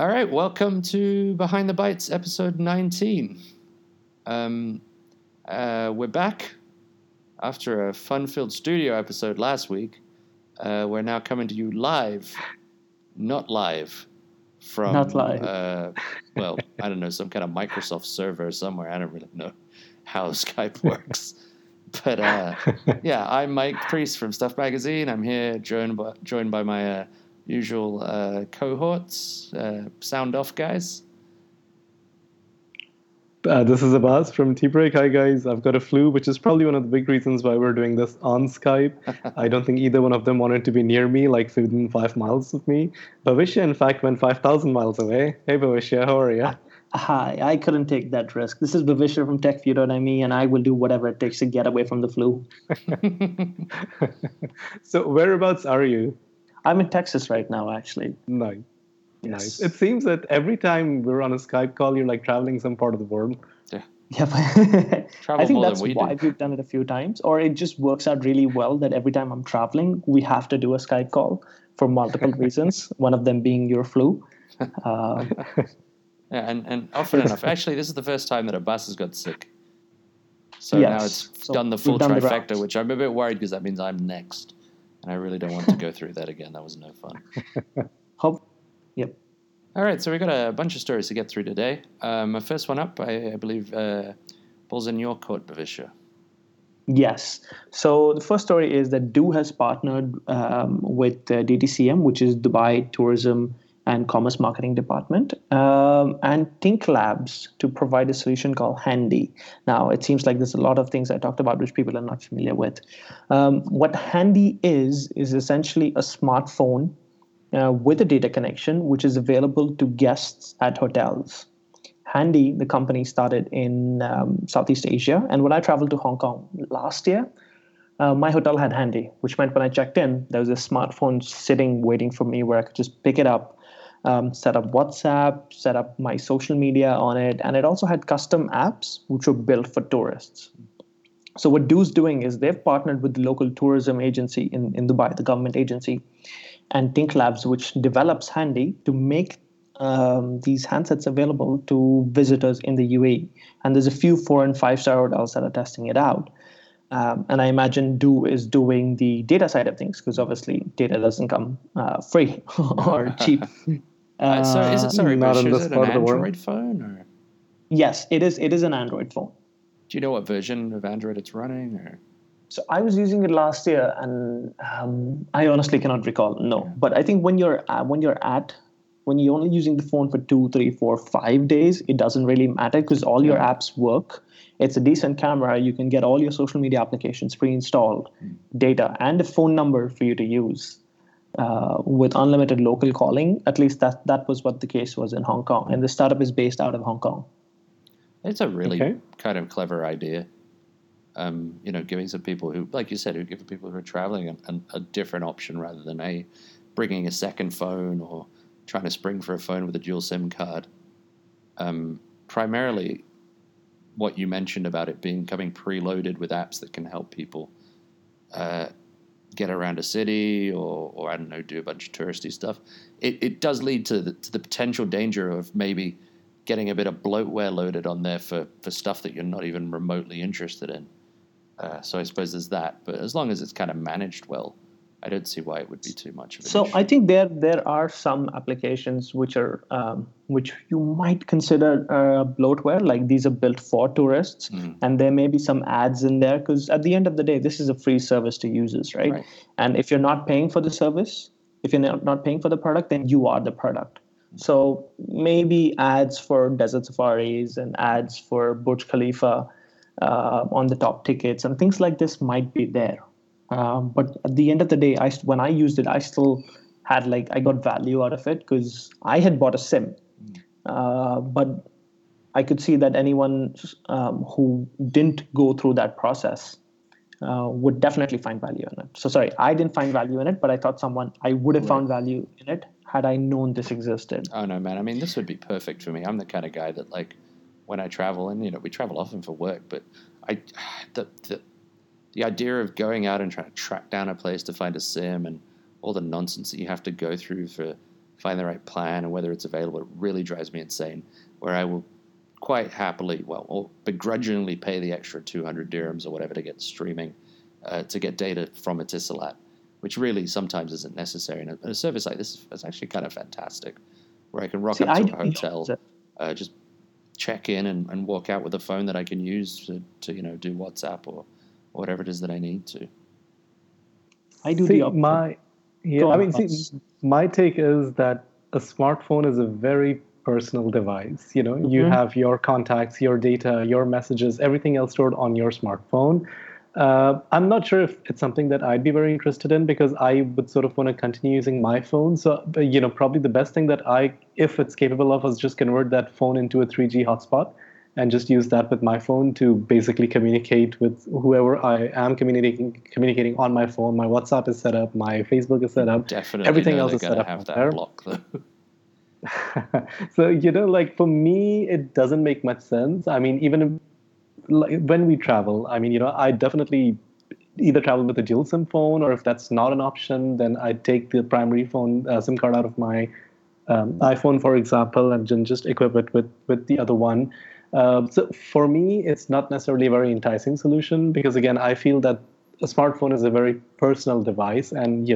All right, welcome to Behind the Bytes, episode 19. We're back after a fun-filled studio episode last week. We're now coming to you live, not live. Well, I don't know, some kind of Microsoft server somewhere. I don't really know how Skype works. But yeah, I'm Mike Priest from Stuff Magazine. I'm here joined by my usual cohorts, sound off guys. This is Abbas from Tea Break. Hi guys, I've got a flu, which is probably one of the big reasons why we're doing this on Skype. I don't think either one of them wanted to be near me, like within 5 miles of me. Bhavishya, in fact, went 5,000 miles away. Hey Bhavishya, how are you? Hi, I couldn't take that risk. This is Bhavishya from Techview.me, and I will do whatever it takes to get away from the flu. So whereabouts are you? I'm in Texas right now, actually. Nice. Yes. Nice. It seems that every time we're on a Skype call, you're like traveling some part of the world. Yeah. I think that's why we've done it a few times, or it just works out really well that every time I'm traveling, we have to do a Skype call for multiple reasons, one of them being your flu. And often enough. Actually, this is the first time that a bus has got sick. So yes. Now it's done the full trifecta, which I'm a bit worried because that means I'm next. And I really don't want to go through that again. That was no fun. Yep. All right, so we've got a bunch of stories to get through today. My first one up, I believe, falls in your court, Bhavishya. Yes. So the first story is that Du has partnered with DTCM, which is Dubai Tourism and Commerce Marketing Department, and Tink Labs to provide a solution called Handy. Now, it seems like there's a lot of things I talked about which people are not familiar with. What Handy is essentially a smartphone with a data connection, which is available to guests at hotels. Handy, the company, started in Southeast Asia, and when I traveled to Hong Kong last year, my hotel had Handy, which meant when I checked in, there was a smartphone sitting waiting for me where I could just pick it up, set up WhatsApp, set up my social media on it, and it also had custom apps which were built for tourists. So what Du's doing is they've partnered with the local tourism agency in Dubai, the government agency, and Tink Labs, which develops Handy, to make these handsets available to visitors in the UAE. And there's a few 4- and 5-star hotels that are testing it out. And I imagine Du is doing the data side of things because obviously data doesn't come free or cheap. So is it, sorry, not is it an Android phone? Or? Yes, it is. It is an Android phone. Do you know what version of Android it's running? Or? So I was using it last year, and I honestly cannot recall. No, yeah. But I think when you're only using the phone for 2, 3, 4, 5 days, it doesn't really matter because all your apps work. It's a decent camera. You can get all your social media applications pre-installed, data, and a phone number for you to use with unlimited local calling. At least that was what the case was in Hong Kong. And the startup is based out of Hong Kong. It's a really kind of clever idea. Giving some people who, like you said, who give people who are traveling a different option rather than bringing a second phone or trying to spring for a phone with a dual SIM card. Primarily, what you mentioned about it coming preloaded with apps that can help people get around a city or I don't know, do a bunch of touristy stuff. It does lead to the potential danger of maybe getting a bit of bloatware loaded on there for stuff that you're not even remotely interested in. So I suppose there's that. But as long as it's kind of managed well, I don't see why it would be too much of an issue. I think there are some applications which are which you might consider bloatware, like these are built for tourists, and there may be some ads in there because at the end of the day, this is a free service to users, right? And if you're not paying for the service, if you're not paying for the product, then you are the product. So maybe ads for desert safaris and ads for Burj Khalifa on the top tickets and things like this might be there. But at the end of the day, when I used it, I still had I got value out of it because I had bought a SIM. But I could see that anyone who didn't go through that process would definitely find value in it. So sorry, I didn't find value in it, but I thought I would have found value in it had I known this existed. Oh no, man. I mean, this would be perfect for me. I'm the kind of guy that when I travel and, we travel often for work, but the idea of going out and trying to track down a place to find a SIM and all the nonsense that you have to go through for find the right plan and whether it's available, it really drives me insane, where I will quite happily, well, begrudgingly pay the extra 200 dirhams or whatever to get streaming, to get data from Etisalat, which really sometimes isn't necessary. And a service like this is actually kind of fantastic, where I can rock up to a hotel, just check in and walk out with a phone that I can use to do WhatsApp or whatever it is that I need to. I do the opposite. My take is that a smartphone is a very personal device. You have your contacts, your data, your messages, everything else stored on your smartphone. I'm not sure if it's something that I'd be very interested in, because I would sort of want to continue using my phone. So, probably the best thing that if it's capable of, is just convert that phone into a 3G hotspot and just use that with my phone to basically communicate with whoever I am communicating on my phone. My WhatsApp is set up. My Facebook is set up. Definitely everything else is set up. Have that there. Block, though. So, for me, it doesn't make much sense. I mean, even if, when we travel, I definitely either travel with a dual SIM phone, or if that's not an option, then I take the primary phone SIM card out of my iPhone, for example, and then just equip it with the other one. So for me, it's not necessarily a very enticing solution, because, again, I feel that a smartphone is a very personal device, and,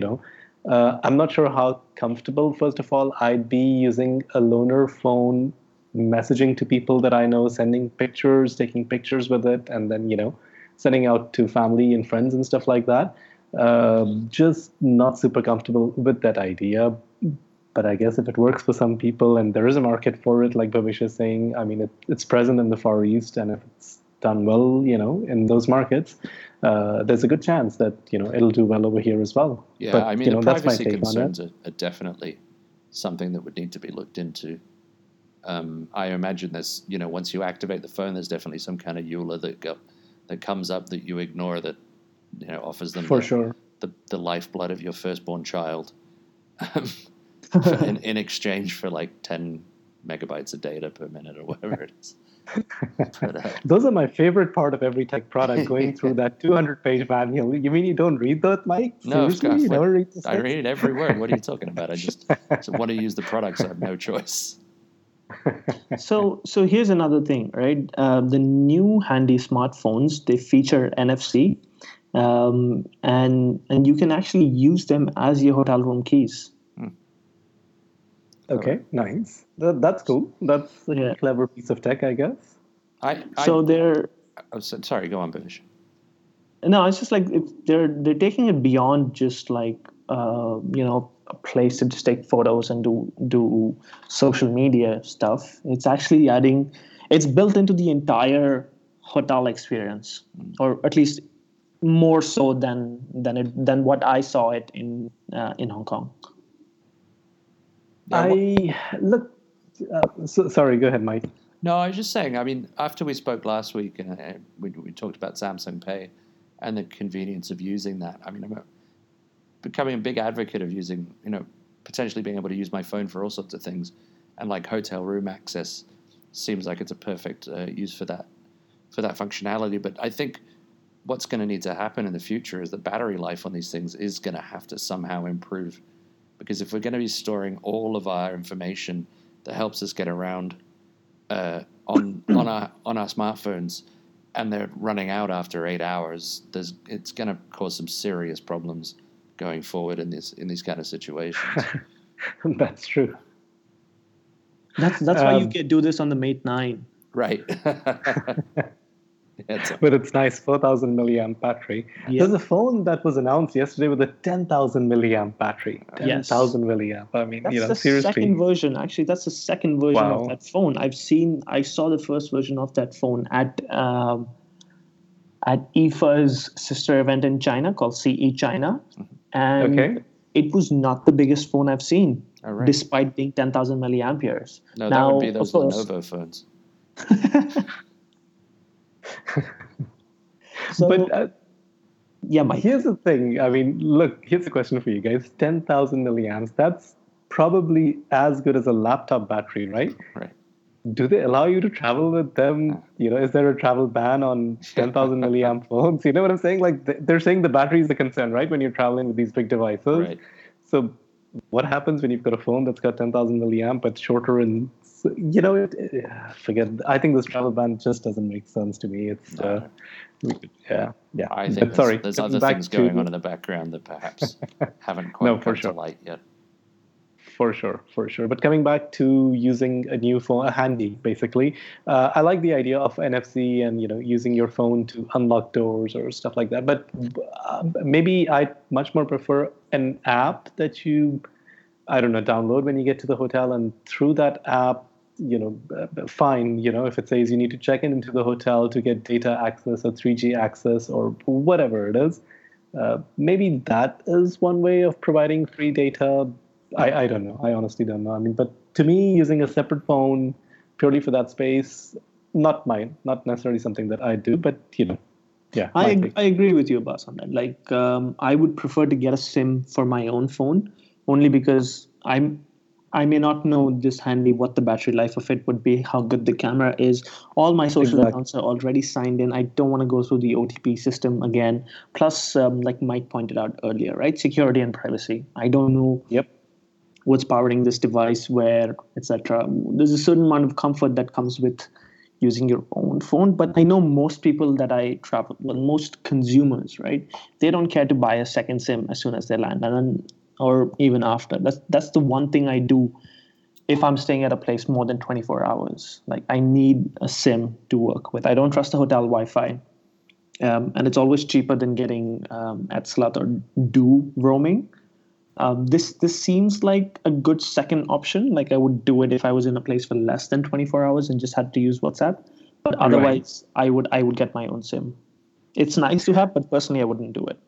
I'm not sure how comfortable, first of all, I'd be using a loaner phone, messaging to people that I know, sending pictures, taking pictures with it, and then, sending out to family and friends and stuff like that. Just not super comfortable with that idea. But I guess if it works for some people and there is a market for it, like Bhavish is saying, it's present in the Far East, and if it's done well, in those markets, there's a good chance that, it'll do well over here as well. Yeah, but, the privacy concerns are definitely something that would need to be looked into. I imagine there's, once you activate the phone, there's definitely some kind of EULA that comes up that you ignore that, offers them the lifeblood of your firstborn child in exchange for like 10 megabytes of data per minute or whatever it is. But, those are my favorite part of every tech product, going through that 200-page manual. You mean you don't read that, Mike? Seriously? No, of course. I read it every word. What are you talking about? I just want to use the product, so I have no choice. So here's another thing, right? The new handy smartphones, they feature NFC, and you can actually use them as your hotel room keys. Okay, nice. That's cool. That's a clever piece of tech, I guess. Sorry, go on, Bhavish. No, it's just like they're taking it beyond just like a place to just take photos and do social media stuff. It's actually it's built into the entire hotel experience, or at least more so than what I saw it in Hong Kong. Sorry, go ahead, Mike. No, I was just saying, after we spoke last week and we talked about Samsung Pay and the convenience of using that, I'm becoming a big advocate of using, potentially being able to use my phone for all sorts of things, and like hotel room access seems like it's a perfect use for that functionality. But I think what's going to need to happen in the future is the battery life on these things is going to have to somehow improve. Because if we're going to be storing all of our information that helps us get around on our smartphones, and they're running out after 8 hours, it's going to cause some serious problems going forward in these kind of situations. That's true. That's why you can do this on the Mate 9, right? But it's nice, 4,000 milliamp battery. Yeah. There's a phone that was announced yesterday with a 10,000 milliamp battery. 10,000 milliamp. That's the seriously. Second version. Actually, that's the second version of that phone. I saw the first version of that phone at IFA's sister event in China called CE China, and it was not the biggest phone I've seen, despite being 10,000 milliamperes. No, now, that would be those Lenovo phones. Mike. Here's the thing. Here's a question for you guys. 10,000 milliamps. That's probably as good as a laptop battery, right? Right. Do they allow you to travel with them? Is there a travel ban on 10,000 milliamp phones? You know what I'm saying? Like they're saying the battery is a concern, right? When you're traveling with these big devices. Right. So what happens when you've got a phone that's got 10,000 milliamp but shorter and, you know, forget. I think this travel ban just doesn't make sense to me. It's yeah. I think there's other things going on in the background that perhaps haven't quite come to light yet. For sure. But coming back to using a new phone, a handy, basically, I like the idea of NFC and, you know, using your phone to unlock doors or stuff like that. But maybe I much more prefer an app that you, I don't know, download when you get to the hotel, and through that app, you know, fine, you know, if it says you need to check in into the hotel to get data access or 3G access or whatever it is, maybe that is one way of providing free data. I don't know. I honestly don't know. I mean, but to me, using a separate phone purely for that space, not mine, not necessarily something that I do, but, you know, yeah. I agree with you, Abbas, on that. Like, I would prefer to get a SIM for my own phone only because I may not know this handy what the battery life of it would be, how good the camera is. All my social accounts are already signed in. I don't want to go through the OTP system again. Plus, like Mike pointed out earlier, right, security and privacy. I don't know. Yep. What's powering this device, where, etc. There's a certain amount of comfort that comes with using your own phone. But I know most people that I travel, well, most consumers, right? They don't care to buy a second SIM as soon as they land, or even after. That's the one thing I do if I'm staying at a place more than 24 hours. Like, I need a SIM to work with. I don't trust the hotel Wi-Fi, and it's always cheaper than getting Etisalat or Du roaming. This seems like a good second option. Like, I would do it if I was in a place for less than 24 hours and just had to use WhatsApp. But otherwise, right, I would get my own SIM. It's nice to have, but personally, I wouldn't do it.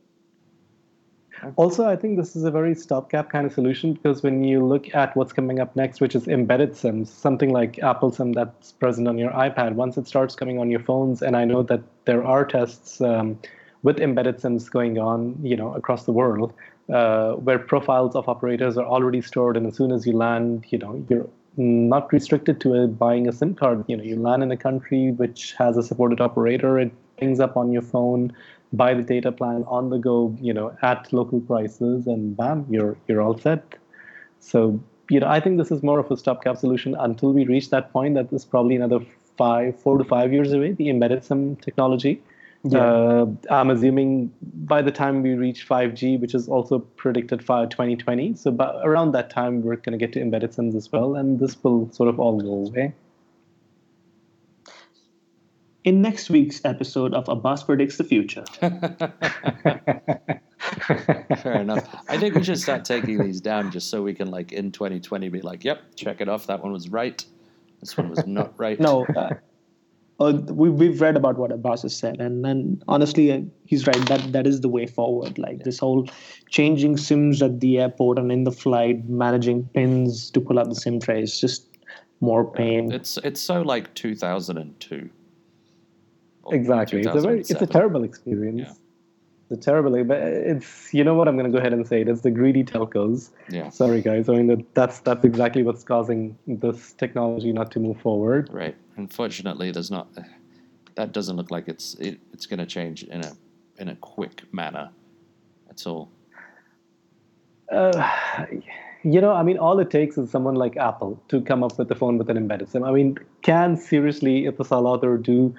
Also, I think this is a very stopgap kind of solution, because when you look at what's coming up next, which is embedded SIMs, something like Apple SIM that's present on your iPad, once it starts coming on your phones, and I know that there are tests with embedded SIMs going on, you know, across the world, where profiles of operators are already stored, and as soon as you land, you know, you're not restricted to buying a SIM card. You know, you land in a country which has a supported operator, it pings up on your phone, buy the data plan on the go, you know, at local prices, and bam, you're all set. So, you know, I think this is more of a stopgap solution until we reach that point. That is probably another 4 to 5 years away, the embedded SIM technology. Yeah. I'm assuming by the time we reach 5G, which is also predicted for 2020, so around that time, we're going to get to embedded SIMs as well, and this will sort of all go away. In next week's episode of Abbas Predicts the Future. Fair enough. I think we should start taking these down just so we can, like, in 2020, be like, yep, check it off. That one was right. This one was not right. No. We've read about what Abbas has said, and honestly, he's right. That is the way forward. Like, this whole changing SIMs at the airport and in the flight, managing pins to pull out the SIM trays, just more pain. It's so like 2002. Exactly. It's a terrible experience. Yeah. The terribly, but it's, you know what, I'm going to go ahead and say it. It's the greedy telcos. Yeah. Sorry, guys. I mean, that's exactly what's causing this technology not to move forward. Right. Unfortunately, that doesn't look like it's going to change in a quick manner. That's all. You know, I mean, all it takes is someone like Apple to come up with a phone with an embedded SIM. I mean, can seriously Etisalat or Du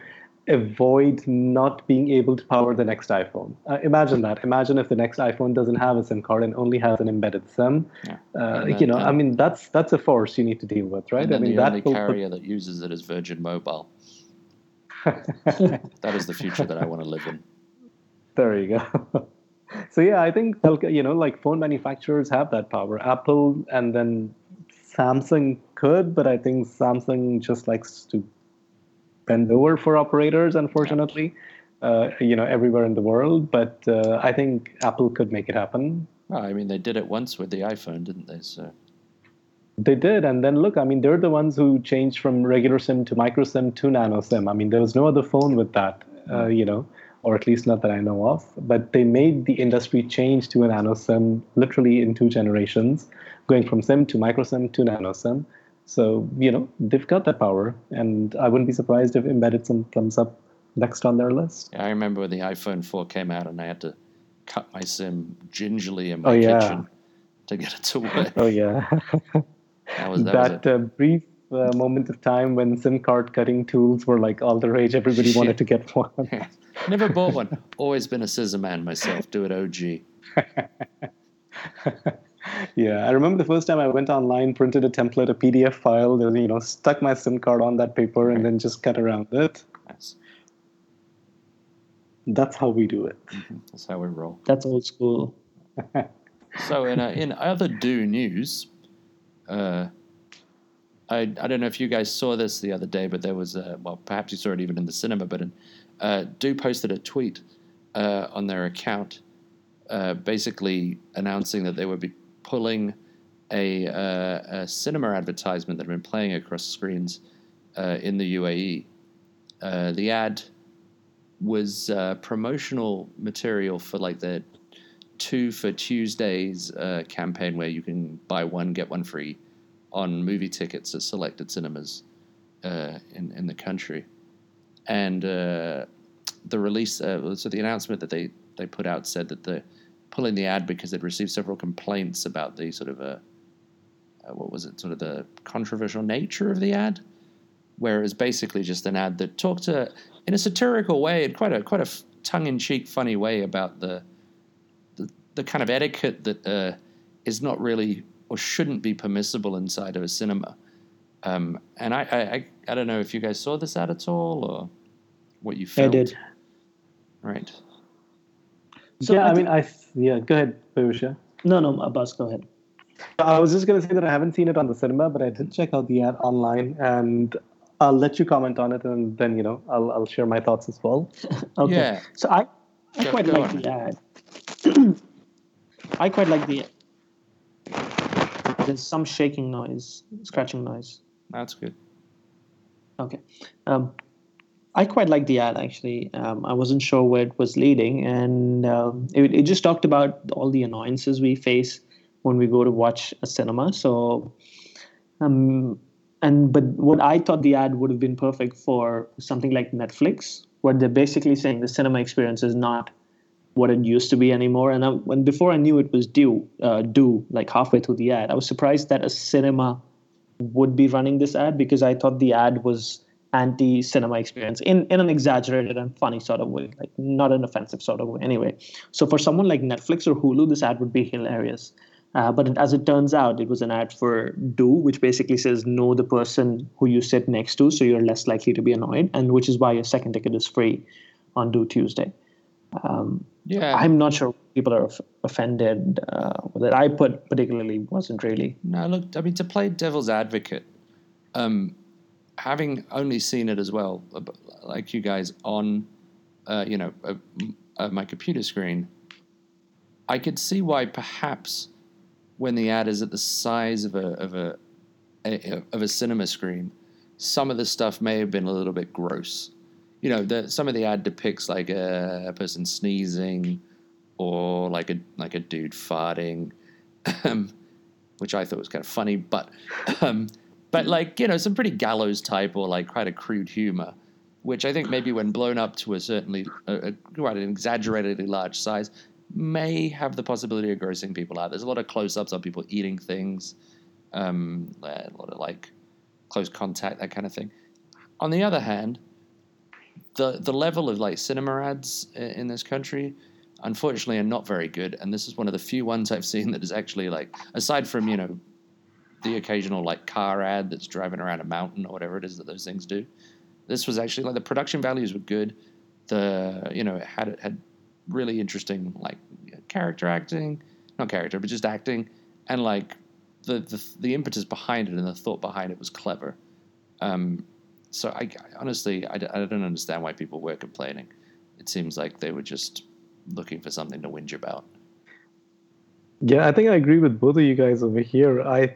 avoid not being able to power the next iPhone? Imagine that. Imagine if the next iPhone doesn't have a SIM card and only has an embedded SIM. Yeah. You know, I mean, that's a force you need to deal with, right? And then the only carrier that uses it is Virgin Mobile. That is the future that I want to live in. There you go. So yeah, I think, you know, like, phone manufacturers have that power. Apple and then Samsung could, but I think Samsung just likes to bend over for operators, unfortunately, you know, everywhere in the world. But I think Apple could make it happen. Well, I mean, they did it once with the iPhone, didn't they? So they did. And then look, I mean, they're the ones who changed from regular SIM to micro SIM to nano SIM. I mean, there was no other phone with that, you know, or at least not that I know of. But they made the industry change to a nano SIM literally in 2 generations, going from SIM to micro SIM to nano SIM. So, you know, they've got that power, and I wouldn't be surprised if embedded SIM comes up next on their list. Yeah, I remember when the iPhone 4 came out and I had to cut my SIM gingerly in my kitchen to get it to work. Oh, yeah. That was brief moment of time when SIM card cutting tools were like all the rage. Everybody wanted to get one. Never bought one. Always been a scissor man myself. Do it OG. Yeah, I remember the first time I went online, printed a template, a PDF file, then, you know, stuck my SIM card on that paper and then just cut around it. Nice. That's how we do it. Mm-hmm. That's how we roll. That's old school. So in other Do news, I don't know if you guys saw this the other day, but there was perhaps you saw it even in the cinema, but Du posted a tweet on their account basically announcing that they would be pulling a cinema advertisement that had been playing across screens in the UAE. The ad was promotional material for like the 2 for Tuesdays campaign where you can buy one, get one free on movie tickets at selected cinemas in the country. And the release, so the announcement that they put out said that they're pulling the ad because they'd received several complaints about the sort of, the controversial nature of the ad, where it was basically just an ad that talked in a satirical way, in quite a tongue-in-cheek funny way about the kind of etiquette that is not really or shouldn't be permissible inside of a cinema. And I don't know if you guys saw this ad at all or what you filmed. I did. Right. So yeah, go ahead, Fuchsia. No, Abbas, go ahead. I was just going to say that I haven't seen it on the cinema, but I did check out the ad online, and I'll let you comment on it, and then, you know, I'll share my thoughts as well. Okay. Yeah. So I quite like the ad. I quite like the ad. There's some shaking noise, scratching noise. That's good. Okay. I quite like the ad, actually. I wasn't sure where it was leading, and it just talked about all the annoyances we face when we go to watch a cinema. So, but what I thought the ad would have been perfect for something like Netflix, where they're basically saying the cinema experience is not what it used to be anymore. And before I knew it was Du, like halfway through the ad, I was surprised that a cinema would be running this ad, because I thought the ad was anti-cinema experience in an exaggerated and funny sort of way, like not an offensive sort of way anyway. So for someone like Netflix or Hulu, this ad would be hilarious. But as it turns out, it was an ad for Du, which basically says, know the person who you sit next to, so you're less likely to be annoyed, and which is why your second ticket is free on Du Tuesday. I'm not sure people are offended. That I put particularly wasn't really. No, look, I mean, to play devil's advocate, having only seen it as well, like you guys, on my computer screen, I could see why perhaps when the ad is at the size of a cinema screen, some of the stuff may have been a little bit gross. You know, some of the ad depicts like a person sneezing or like a dude farting, which I thought was kind of funny, but like, you know, some pretty gallows type or like quite a crude humor, which I think maybe when blown up to a quite an exaggeratedly large size may have the possibility of grossing people out. There's a lot of close-ups on people eating things, a lot of like close contact, that kind of thing. On the other hand, the level of like cinema ads in this country, unfortunately, are not very good. And this is one of the few ones I've seen that is actually like, aside from, you know, the occasional like car ad that's driving around a mountain or whatever it is that those things do, this was actually like the production values were good. It had really interesting like just acting, and like the impetus behind it and the thought behind it was clever. So I honestly don't understand why people were complaining. It seems like they were just looking for something to whinge about. Yeah, I think I agree with both of you guys over here. I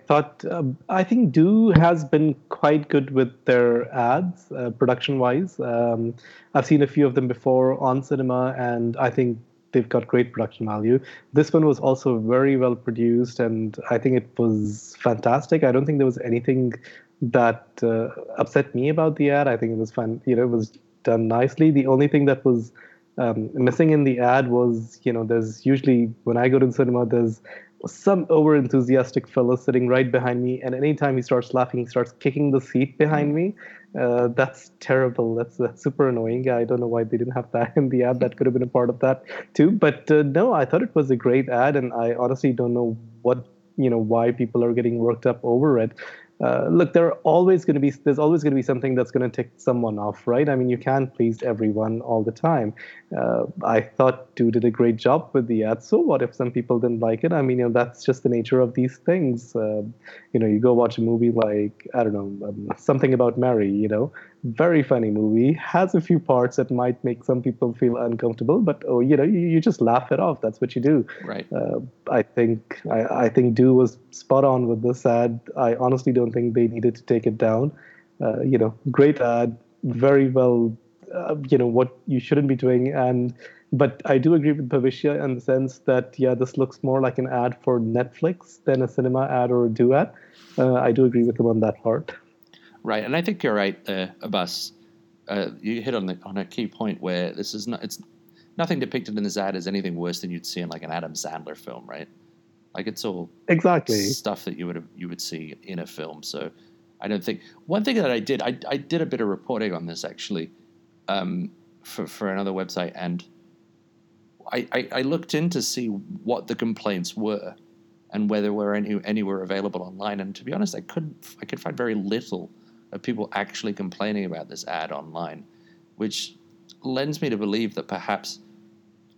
think Du has been quite good with their ads, production-wise. I've seen a few of them before on cinema, and I think they've got great production value. This one was also very well produced, and I think it was fantastic. I don't think there was anything that upset me about the ad. I think it was fun. You know, it was done nicely. The only thing that was missing in the ad was, you know, there's usually when I go to the cinema, there's some over-enthusiastic fellow sitting right behind me, and anytime he starts laughing, he starts kicking the seat behind me. That's terrible. That's super annoying. I don't know why they didn't have that in the ad. That could have been a part of that too. But no, I thought it was a great ad, and I honestly don't know what, you know, why people are getting worked up over it. Look, there's always going to be something that's going to tick someone off, right? I mean, you can't please everyone all the time. I thought Du did a great job with the ad. So what if some people didn't like it? I mean, you know, that's just the nature of these things. You know, you go watch a movie like, I don't know, Something About Mary, you know, very funny movie, has a few parts that might make some people feel uncomfortable, but, oh, you know, you just laugh it off. That's what you do. Right. I think Du was spot on with this ad. I honestly don't think they needed to take it down. You know, great ad, very well, you know, what you shouldn't be doing. But I do agree with Fuchsia in the sense that, yeah, this looks more like an ad for Netflix than a cinema ad or a Du ad. I do agree with him on that part. Right, and I think you're right, Abbas. You hit on a key point where this is not. It's nothing depicted in this ad is anything worse than you'd see in like an Adam Sandler film, right? Like it's all exactly stuff that you would see in a film. So I don't think one thing that I did a bit of reporting on this actually for another website, and I looked in to see what the complaints were and whether were any were available online. And to be honest, I could find very little of people actually complaining about this ad online, which lends me to believe that perhaps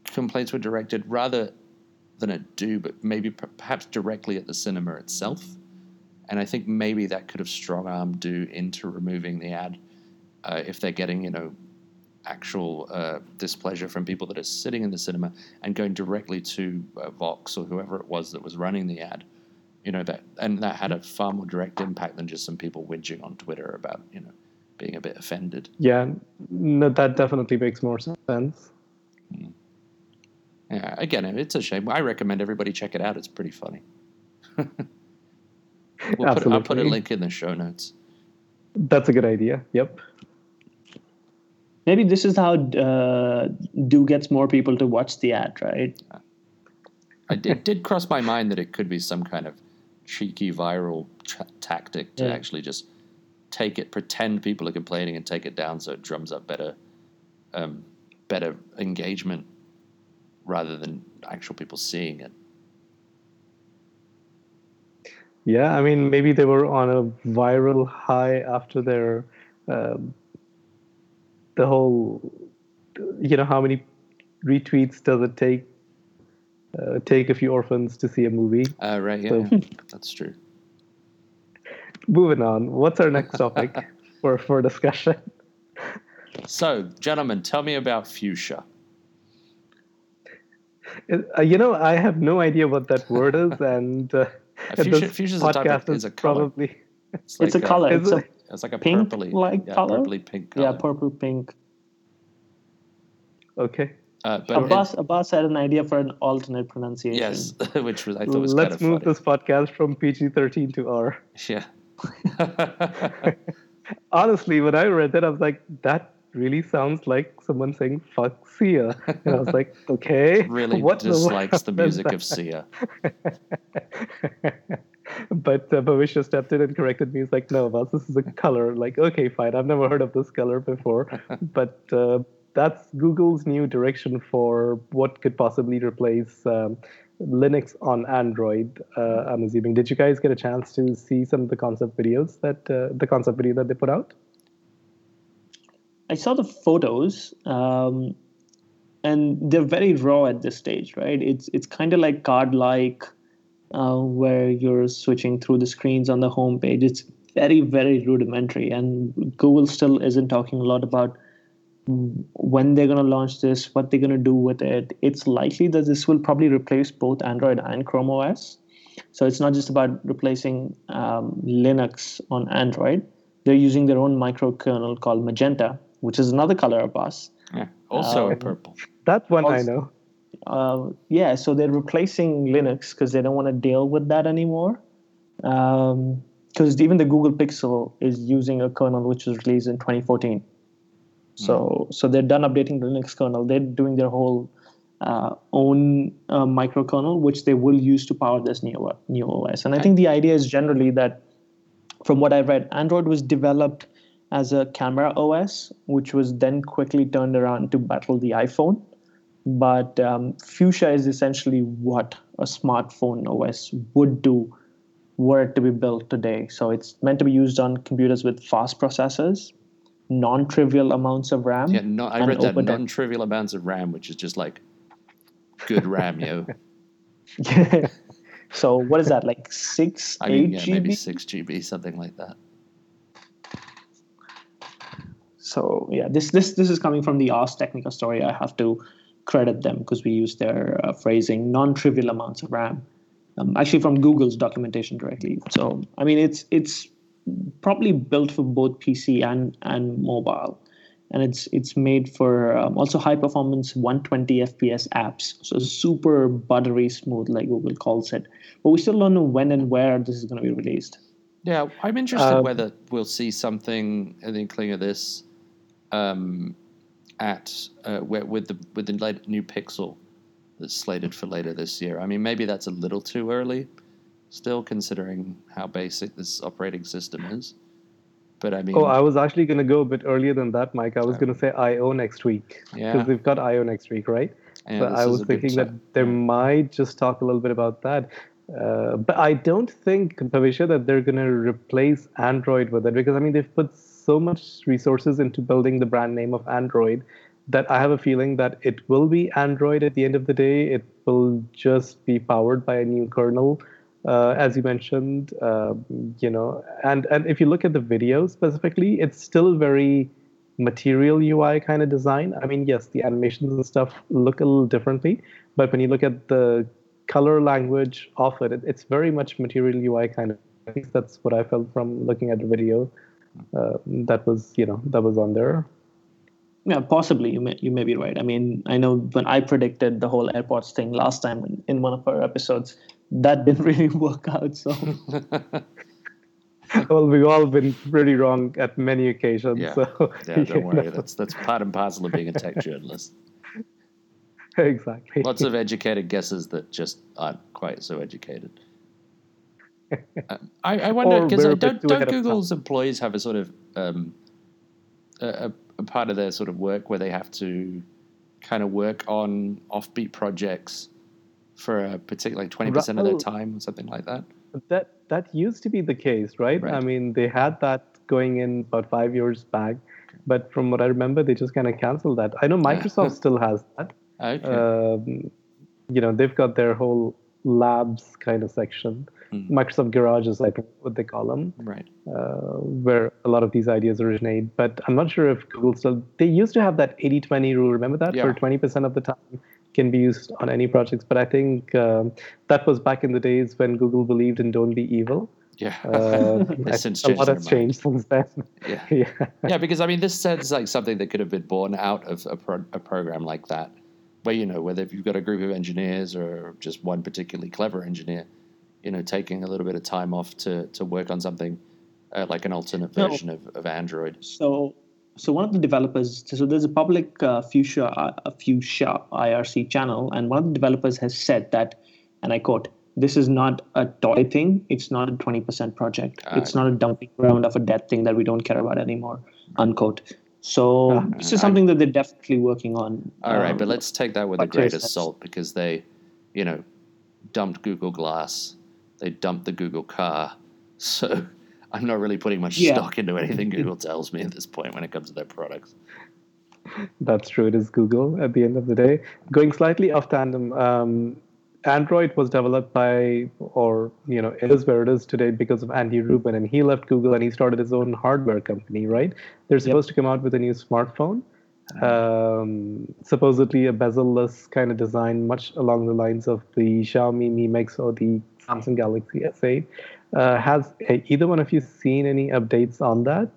complaints were directed rather than at Du, but maybe perhaps directly at the cinema itself. And I think maybe that could have strong-armed Du into removing the ad if they're getting, you know, actual displeasure from people that are sitting in the cinema and going directly to Vox or whoever it was that was running the ad. You know, that had a far more direct impact than just some people whinging on Twitter about, you know, being a bit offended. Yeah, no, that definitely makes more sense. Mm. Yeah, again, it's a shame. I recommend everybody check it out. It's pretty funny. I'll put a link in the show notes. That's a good idea. Yep. Maybe this is how Du gets more people to watch the ad, right? Yeah. It did cross my mind that it could be some kind of cheeky viral tactic to actually just take it, pretend people are complaining and take it down so it drums up better engagement rather than actual people seeing it. Yeah, I mean, maybe they were on a viral high after their the whole, you know, how many retweets does it take a few orphans to see a movie. Right, yeah, so, yeah, that's true. Moving on, what's our next topic for discussion? So, gentlemen, tell me about Fuchsia. You know, I have no idea what that word is, and Fuchsia is a type of, is a color. Probably, it's like a color. It's like a purpley-like color. Purpley-pink color. Yeah, purple-pink. Okay. Abbas had an idea for an alternate pronunciation. Yes, which was, I thought was kind of funny. Let's move this podcast from PG-13 to R. Yeah. Honestly, when I read that, I was like, that really sounds like someone saying fuck Sia. And I was like, okay. Really what dislikes the music of Sia. But Bhavisha stepped in and corrected me. He's like, no, Abbas, this is a color. Like, okay, fine. I've never heard of this color before. But... that's Google's new direction for what could possibly replace Linux on Android, I'm assuming. Did you guys get a chance to see some of the concept videos that they put out? I saw the photos, and they're very raw at this stage, right? It's kind of like card-like, where you're switching through the screens on the homepage. It's very, very rudimentary, and Google still isn't talking a lot about when they're going to launch this, what they're going to do with it. It's likely that this will probably replace both Android and Chrome OS. So it's not just about replacing Linux on Android. They're using their own microkernel called Magenta, which is another color of us. Yeah, also a purple. That one also, I know. Yeah, so they're replacing Linux because they don't want to deal with that anymore. Because even the Google Pixel is using a kernel which was released in 2014. So they're done updating the Linux kernel. They're doing their whole own microkernel, which they will use to power this new OS. And I think the idea is generally that, from what I've read, Android was developed as a camera OS, which was then quickly turned around to battle the iPhone. But Fuchsia is essentially what a smartphone OS would do were it to be built today. So it's meant to be used on computers with fast processors, non-trivial amounts of RAM. Yeah, I read that, non-trivial amounts of RAM, which is just like good RAM, yo. Yeah. So what is that, like 6, 8 GB? Maybe 6 GB, something like that. So yeah, this is coming from the Ars Technica story. I have to credit them because we use their phrasing, non-trivial amounts of RAM. Actually from Google's documentation directly. So, I mean, it's probably built for both PC and mobile. And it's made for also high-performance 120 FPS apps. So super buttery smooth, like Google calls it. But we still don't know when and where this is going to be released. Yeah, I'm interested whether we'll see something, an inkling of this, with the late new Pixel that's slated for later this year. I mean, maybe that's a little too early still, considering how basic this operating system is. But I mean... Oh, I was actually going to go a bit earlier than that, Mike. I was going to say I/O next week. Yeah. Because we've got I/O next week, right? Yeah, so I was thinking that they might just talk a little bit about that. But I don't think, Pavisha, that they're going to replace Android with it. Because, I mean, they've put so much resources into building the brand name of Android that I have a feeling that it will be Android at the end of the day. It will just be powered by a new kernel, as you mentioned. And if you look at the video specifically, it's still very Material UI kind of design. I mean, yes, the animations and stuff look a little differently, but when you look at the color language of it, it's very much Material UI kind of. At least that's what I felt from looking at the video that was on there. Yeah, possibly. You may be right. I mean, I know when I predicted the whole AirPods thing last time in one of our episodes, that didn't really work out. So, well, we've all been pretty wrong at many occasions. Yeah, so, yeah, don't worry. That's part and parcel of being a tech journalist. Exactly. Lots of educated guesses that just aren't quite so educated. I wonder, because don't Google's employees have a sort of a part of their sort of work where they have to kind of work on offbeat projects for a particular, like 20% of their time or something like that? That used to be the case, right? I mean, they had that going in about 5 years back, but from what I remember, they just kind of canceled that. I know Microsoft still has that. Okay. They've got their whole labs kind of section. Microsoft Garage is like what they call them, right? Where a lot of these ideas originate. But I'm not sure if Google still... They used to have that 80-20 rule, remember that? Yeah. Where 20% of the time can be used on any projects. But I think that was back in the days when Google believed in don't be evil. Yeah. A lot has changed since then. Yeah. Yeah, because, I mean, this sounds like something that could have been born out of a program like that, where, whether you've got a group of engineers or just one particularly clever engineer, taking a little bit of time off to work on something like an alternate version of Android. So one of the developers, so there's a public Fuchsia IRC channel, and one of the developers has said that, and I quote, "This is not a toy thing. It's not a 20% project. It's not a dumping ground of a dead thing that we don't care about anymore," unquote. So this is something that they're definitely working on. All right, but let's take that with a grain of salt, because they, dumped Google Glass. They dumped the Google car. So I'm not really putting much stock into anything Google tells me at this point when it comes to their products. That's true. It is Google at the end of the day. Going slightly off tandem, Android was developed by, it is where it is today because of Andy Rubin. And he left Google and he started his own hardware company, right? They're supposed to come out with a new smartphone. Supposedly a bezel-less kind of design, much along the lines of the Xiaomi Mi Mix or the Samsung Galaxy S8. Has either one of you seen any updates on that?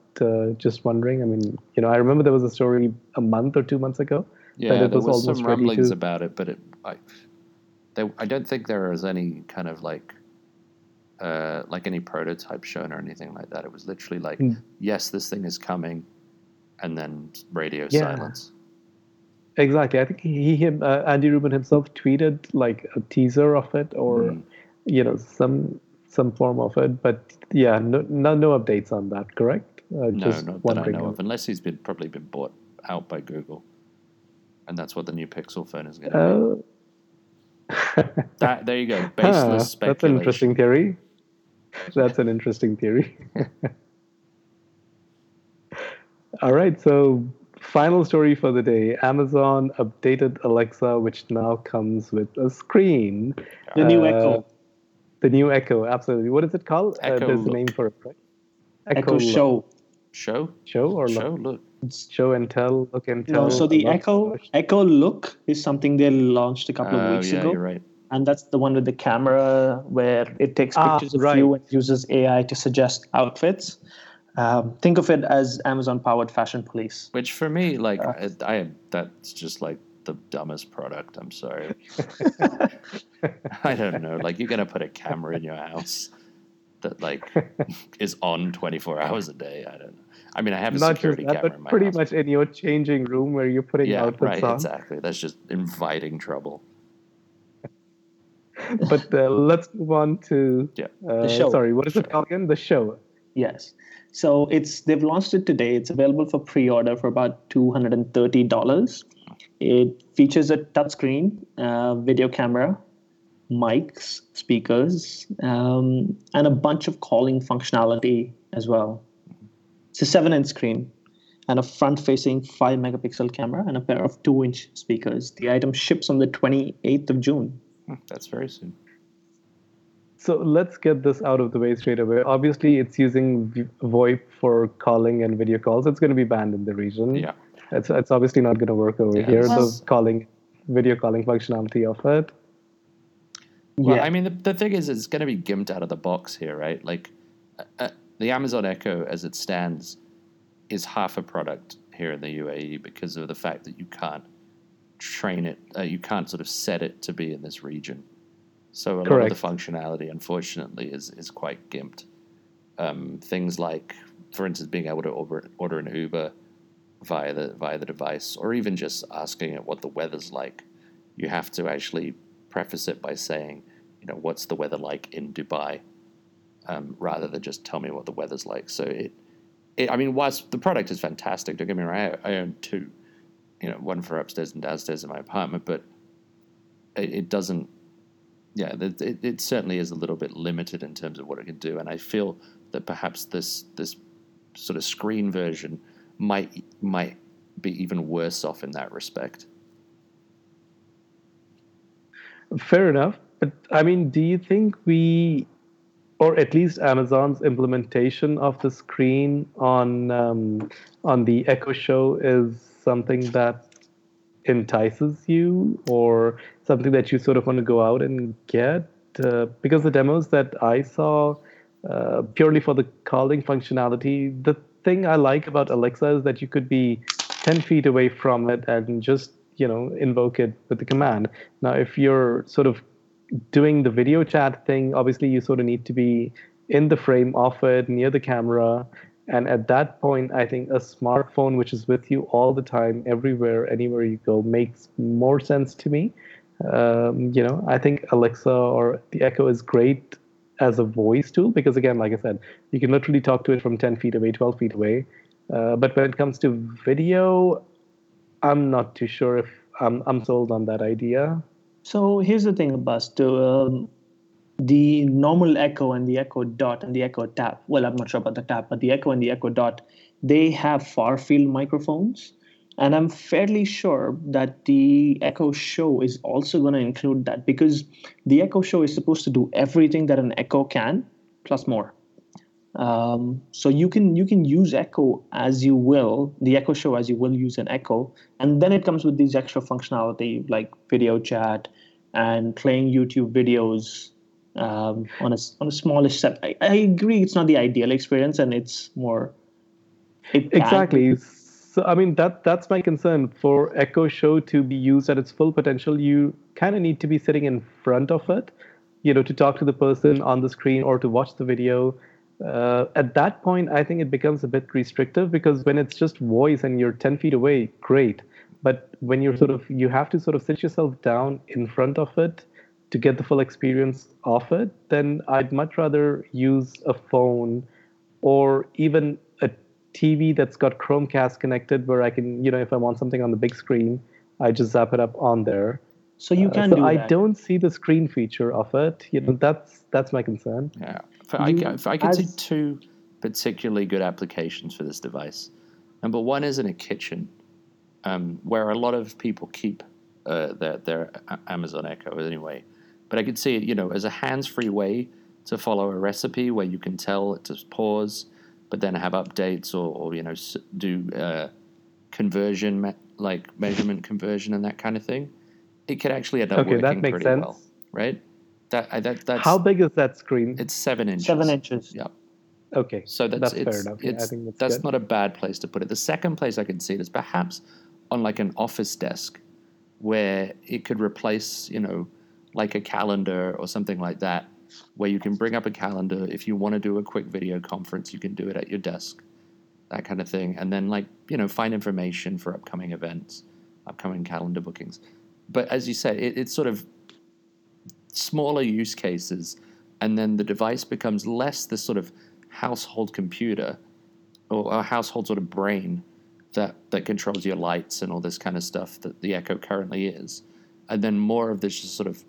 Just wondering. I mean, I remember there was a story a month or 2 months ago. Yeah, that it was almost some rumblings about it, but I don't think there was any kind of like any prototype shown or anything like that. It was literally like, yes, this thing is coming. And then radio silence. Exactly. I think Andy Rubin himself tweeted like a teaser of it, or some form of it. But yeah, no updates on that. Correct? No, not that I know of, unless he's probably been bought out by Google, and that's what the new Pixel phone is going to be. There you go. Baseless speculation. That's an interesting theory. All right, so final story for the day. Amazon updated Alexa, which now comes with a screen. The new Echo. The new Echo, absolutely. What is it called? Echo there's a name for it, right? Echo Show. Look. Show or Look? Show, Look. Show and Tell, Look and Tell. No, so the Echo Look is something they launched a couple of weeks ago. You're right. And that's the one with the camera where it takes pictures of you and uses AI to suggest outfits. Think of it as Amazon-powered fashion police. Which for me, like, that's just like the dumbest product. I'm sorry. I don't know. Like, you're going to put a camera in your house that like is on 24 hours a day. I don't know. I mean, I have a security camera in my house. Pretty much in your changing room where you're putting outfits on. Yeah, right, exactly. That's just inviting trouble. But let's move on to the show. Sorry, what is it called again? The Show. Yes. So they've launched it today. It's available for pre-order for about $230. It features a touchscreen, video camera, mics, speakers, and a bunch of calling functionality as well. It's a 7-inch screen and a front-facing 5-megapixel camera and a pair of 2-inch speakers. The item ships on the 28th of June. That's very soon. So let's get this out of the way straight away. Obviously, it's using VoIP for calling and video calls. It's going to be banned in the region. Yeah, it's obviously not going to work over here. The video calling functionality of it. Well, yeah. I mean, the thing is, it's going to be gimped out of the box here, right? Like, the Amazon Echo, as it stands, is half a product here in the UAE because of the fact that you can't train it, you can't sort of set it to be in this region. So a lot of the functionality, unfortunately, is quite gimped. Things like, for instance, being able to order an Uber via the device, or even just asking it what the weather's like. You have to actually preface it by saying, you know, what's the weather like in Dubai, rather than just tell me what the weather's like. So I mean, whilst the product is fantastic, don't get me wrong, I own two. You know, one for upstairs and downstairs in my apartment, but it doesn't. Yeah, it certainly is a little bit limited in terms of what it can do, and I feel that perhaps this sort of screen version might be even worse off in that respect. Fair enough, but I mean, do you think or at least Amazon's implementation of the screen on the Echo Show is something that entices you, or something that you sort of want to go out and get? Because the demos that I saw, purely for the calling functionality, the thing I like about Alexa is that you could be 10 feet away from it and just, you know, invoke it with the command. Now, if you're sort of doing the video chat thing, obviously you sort of need to be in the frame of it, near the camera. And at that point, I think a smartphone, which is with you all the time, everywhere, anywhere you go, makes more sense to me. You know, I think Alexa or the Echo is great as a voice tool because, again, like I said, you can literally talk to it from 10 feet away, 12 feet away. But when it comes to video, I'm not too sure if I'm sold on that idea. So here's the thing, Abbas, the normal Echo and the Echo Dot and the Echo Tap, well, I'm not sure about the Tap, but the Echo and the Echo Dot, they have far-field microphones. And I'm fairly sure that the Echo Show is also going to include that, because the Echo Show is supposed to do everything that an Echo can, plus more. So you can use Echo as you will, the Echo Show as you will use an Echo. And then it comes with these extra functionality like video chat and playing YouTube videos. On a smallish set. I agree it's not the ideal experience, and it's more... Exactly. So, I mean, that's my concern. For Echo Show to be used at its full potential, you kind of need to be sitting in front of it, you know, to talk to the person on the screen or to watch the video. At that point, I think it becomes a bit restrictive, because when it's just voice and you're 10 feet away, great. But when you're you have to sit yourself down in front of it to get the full experience of it, then I'd much rather use a phone or even a TV that's got Chromecast connected where I can, if I want something on the big screen, I just zap it up on there. So you can do that. I don't see the screen feature of it. That's my concern. Yeah. I can see two particularly good applications for this device. Number one is in a kitchen, where a lot of people keep their Amazon Echo anyway. But I could see it, as a hands-free way to follow a recipe where you can tell it to pause, but then have updates or do conversion, like measurement conversion and that kind of thing. It could actually end up working pretty well, right? That's how big is that screen? It's 7 inches. 7 inches. Yeah. Okay. So that's fair enough. I think that's not a bad place to put it. The second place I can see it is perhaps on like an office desk, where it could replace, like a calendar or something like that, where you can bring up a calendar. If you want to do a quick video conference, you can do it at your desk, that kind of thing. And then find information for upcoming events, upcoming calendar bookings. But as you say, it's sort of smaller use cases, and then the device becomes less the sort of household computer or a household sort of brain that controls your lights and all this kind of stuff that the Echo currently is, and then more of this just sort of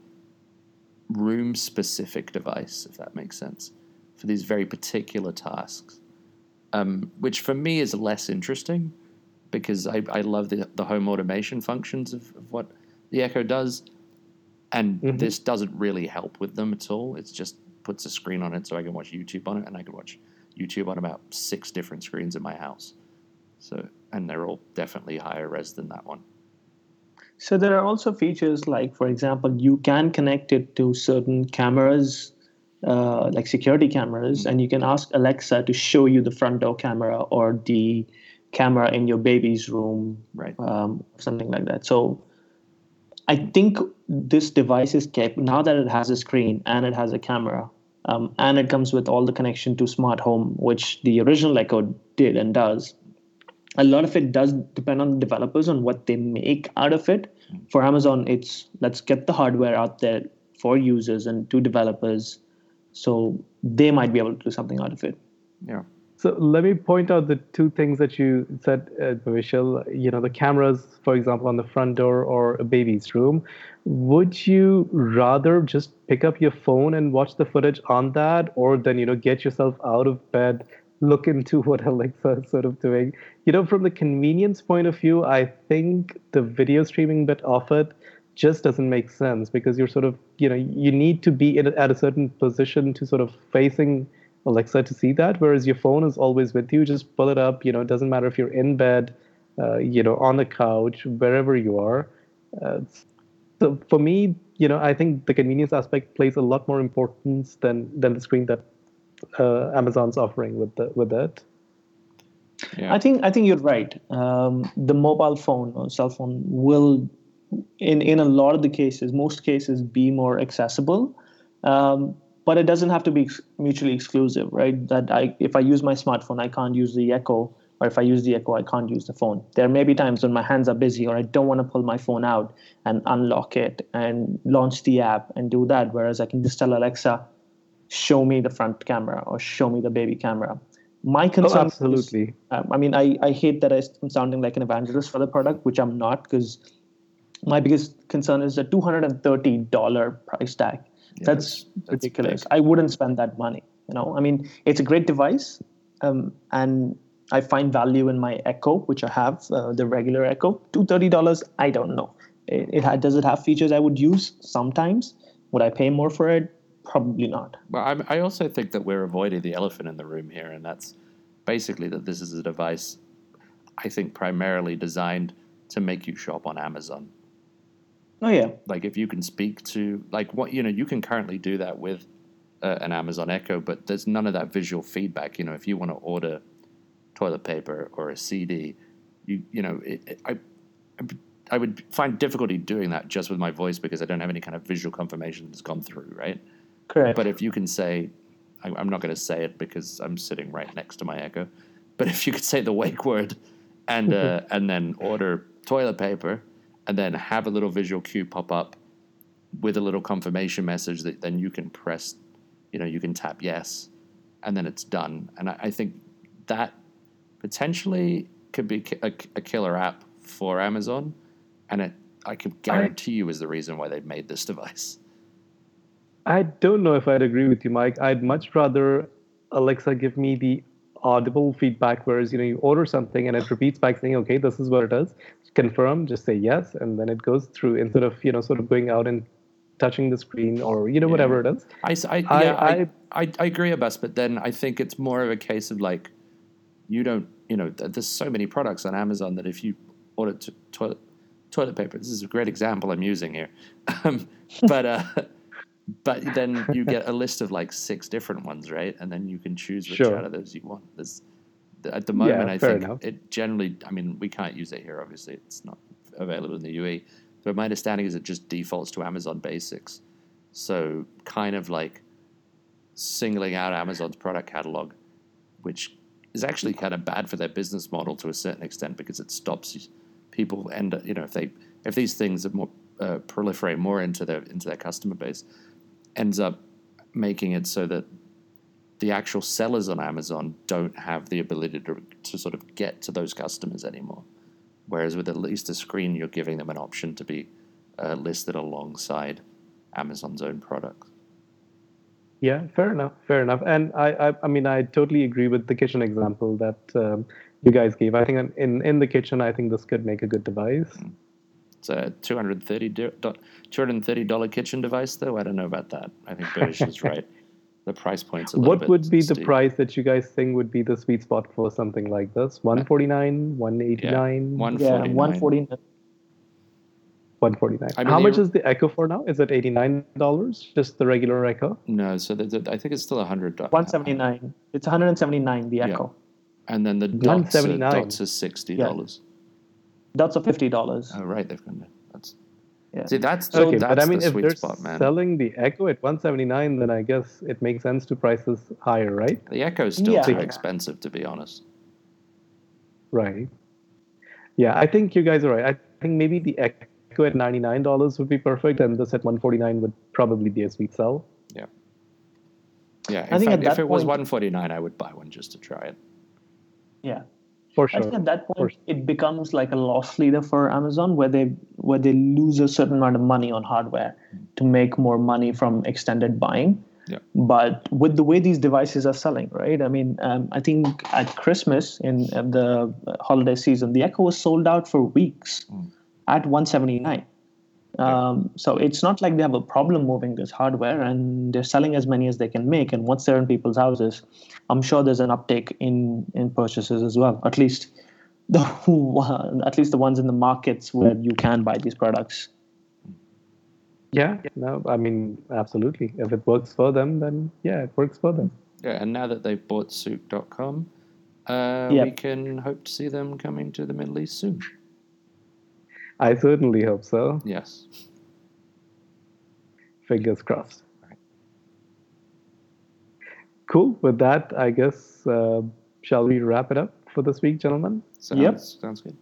room-specific device, if that makes sense, for these very particular tasks, which for me is less interesting because I love the home automation functions of what the Echo does, and this doesn't really help with them at all. It just puts a screen on it so I can watch YouTube on it, and I can watch YouTube on about 6 different screens in my house. So, and they're all definitely higher res than that one. So there are also features like, for example, you can connect it to certain cameras, like security cameras, and you can ask Alexa to show you the front door camera or the camera in your baby's room, right? Something like that. So I think this device is capable, now that it has a screen and it has a camera, and it comes with all the connection to smart home, which the original Echo did and does. A lot of it does depend on the developers on what they make out of it. For Amazon, it's let's get the hardware out there for users and to developers, so they might be able to do something out of it. Yeah. So let me point out the two things that you said, Vishal. The cameras, for example, on the front door or a baby's room. Would you rather just pick up your phone and watch the footage on that, or then get yourself out of bed, look into what Alexa is doing? From the convenience point of view, I think the video streaming bit of it just doesn't make sense because you're you need to be at a certain position to facing Alexa to see that, whereas your phone is always with you. Just pull it up, it doesn't matter if you're in bed, on the couch, wherever you are. So for me, I think the convenience aspect plays a lot more importance than the screen that Amazon's offering with that. Yeah. I think you're right. The mobile phone or cell phone will, in a lot of the cases, most cases, be more accessible. But it doesn't have to be mutually exclusive, right? That if I use my smartphone, I can't use the Echo, or if I use the Echo, I can't use the phone. There may be times when my hands are busy, or I don't want to pull my phone out and unlock it and launch the app and do that. Whereas I can just tell Alexa, show me the front camera or show me the baby camera. My concern absolutely. Is, I hate that I'm sounding like an evangelist for the product, which I'm not, because my biggest concern is the $230 price tag. Yeah, that's ridiculous. Big. I wouldn't spend that money. It's a great device, and I find value in my Echo, which I have, the regular Echo. $230, I don't know. Does it have features I would use? Sometimes. Would I pay more for it? Probably not. Well, I also think that we're avoiding the elephant in the room here, and that's basically that this is a device, I think, primarily designed to make you shop on Amazon. Oh, yeah. Like, if you can speak to, like, what, you can currently do that with an Amazon Echo, but there's none of that visual feedback. If you want to order toilet paper or a CD, I would find difficulty doing that just with my voice because I don't have any kind of visual confirmation that's gone through, right? Correct. But if you can say, I'm not going to say it because I'm sitting right next to my Echo, but if you could say the wake word and then order toilet paper, and then have a little visual cue pop up with a little confirmation message that then you can press, you know, you can tap yes, and then it's done. And I think that potentially could be a killer app for Amazon, and it, I could guarantee you, is the reason why they've made this device. I don't know if I'd agree with you, Mike. I'd much rather Alexa give me the audible feedback, whereas, you know, you order something and it repeats back saying, okay, this is what it is. Confirm, just say yes, and then it goes through instead of, you know, sort of going out and touching the screen or, you know, whatever it is. I agree with us, but then I think it's more of a case of like, you don't, you know, there's so many products on Amazon that if you order toilet paper, this is a great example I'm using here, but then you get a list of like 6 different ones, right? And then you can choose which out of those you want. There's, at the moment, I think it generally, I mean, we can't use it here, obviously. It's not available in the UE. But my understanding is it just defaults to Amazon Basics. So kind of like singling out Amazon's product catalog, which is actually kind of bad for their business model to a certain extent, because it stops people end up, you know, if these things are more proliferate more into their customer base, ends up making it so that the actual sellers on Amazon don't have the ability to sort of get to those customers anymore. Whereas with at least a screen, you're giving them an option to be listed alongside Amazon's own products. Yeah, fair enough. And I mean, I totally agree with the kitchen example that you guys gave. I think in the kitchen, I think this could make a good device. It's a $230 kitchen device, though. I don't know about that. I think Burj is right. The price point's a little bit steep. What would be the price that you guys think would be the sweet spot for something like this? $149, $189? Yeah, $149. $149. I mean, how much is the Echo for now? Is it $89? Just the regular Echo? No, so I think it's still $100. $179. It's $179, the Echo. Yeah. And then the dots are $60. Dots are $50. Oh, right, they've gone there. That's... Yeah. See, that's the, okay, that's but I mean, the sweet spot, man. If they're selling the Echo at $179, then I guess it makes sense to price this higher, right? The Echo is still too expensive, to be honest. Right. Yeah, I think you guys are right. I think maybe the Echo at $99 would be perfect, and this at $149 would probably be a sweet sell. Yeah. Yeah, in I think fact, if it was $149, I would buy one just to try it. Yeah. Sure. I think at that point, it becomes like a loss leader for Amazon, where they lose a certain amount of money on hardware to make more money from extended buying. Yeah. But with the way these devices are selling, right? I mean, I think at Christmas in the holiday season, the Echo was sold out for weeks at $179. So it's not like they have a problem moving this hardware, and they're selling as many as they can make. And once they're in people's houses, I'm sure there's an uptake in purchases as well. At least the ones in the markets where you can buy these products. Yeah, no, I mean, absolutely. If it works for them, then yeah, it works for them. Yeah, and now that they've bought Souk.com, we can hope to see them coming to the Middle East soon. I certainly hope so. Yes. Fingers crossed. Right. Cool. With that, I guess, shall we wrap it up for this week, gentlemen? Sounds good.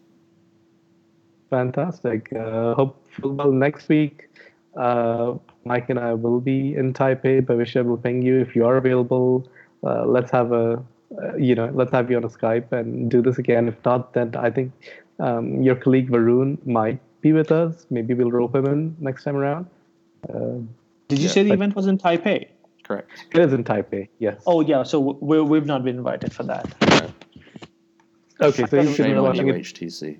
Fantastic. Hopefully next week, Mike and I will be in Taipei. Bhavishya will ping you if you are available. Let's have you on a Skype and do this again. If not, then I think... your colleague Varun might be with us. Maybe we'll rope him in next time around. Did you say the event was in Taipei? Correct. It is in Taipei, yes. Oh, yeah, so we've not been invited for that. Right. Okay, so you should be watching it. HTC.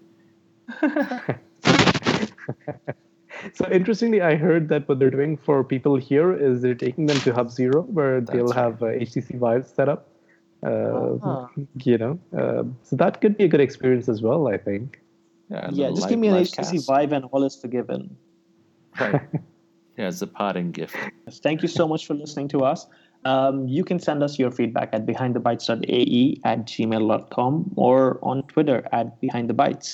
So interestingly, I heard that what they're doing for people here is they're taking them to Hub Zero, where they'll have HTC Vive set up. So that could be a good experience as well, I think. Yeah, just give me an HTC Vive and all is forgiven. Right. Yeah, it's a parting gift. Thank you so much for listening to us. You can send us your feedback at behindthebytes.ae@gmail.com or on Twitter at behindthebytes.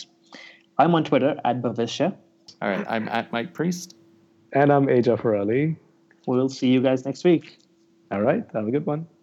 I'm on Twitter at Bhavishya. All right, I'm at Mike Priest. And I'm Aja Farali. We'll see you guys next week. All right, have a good one.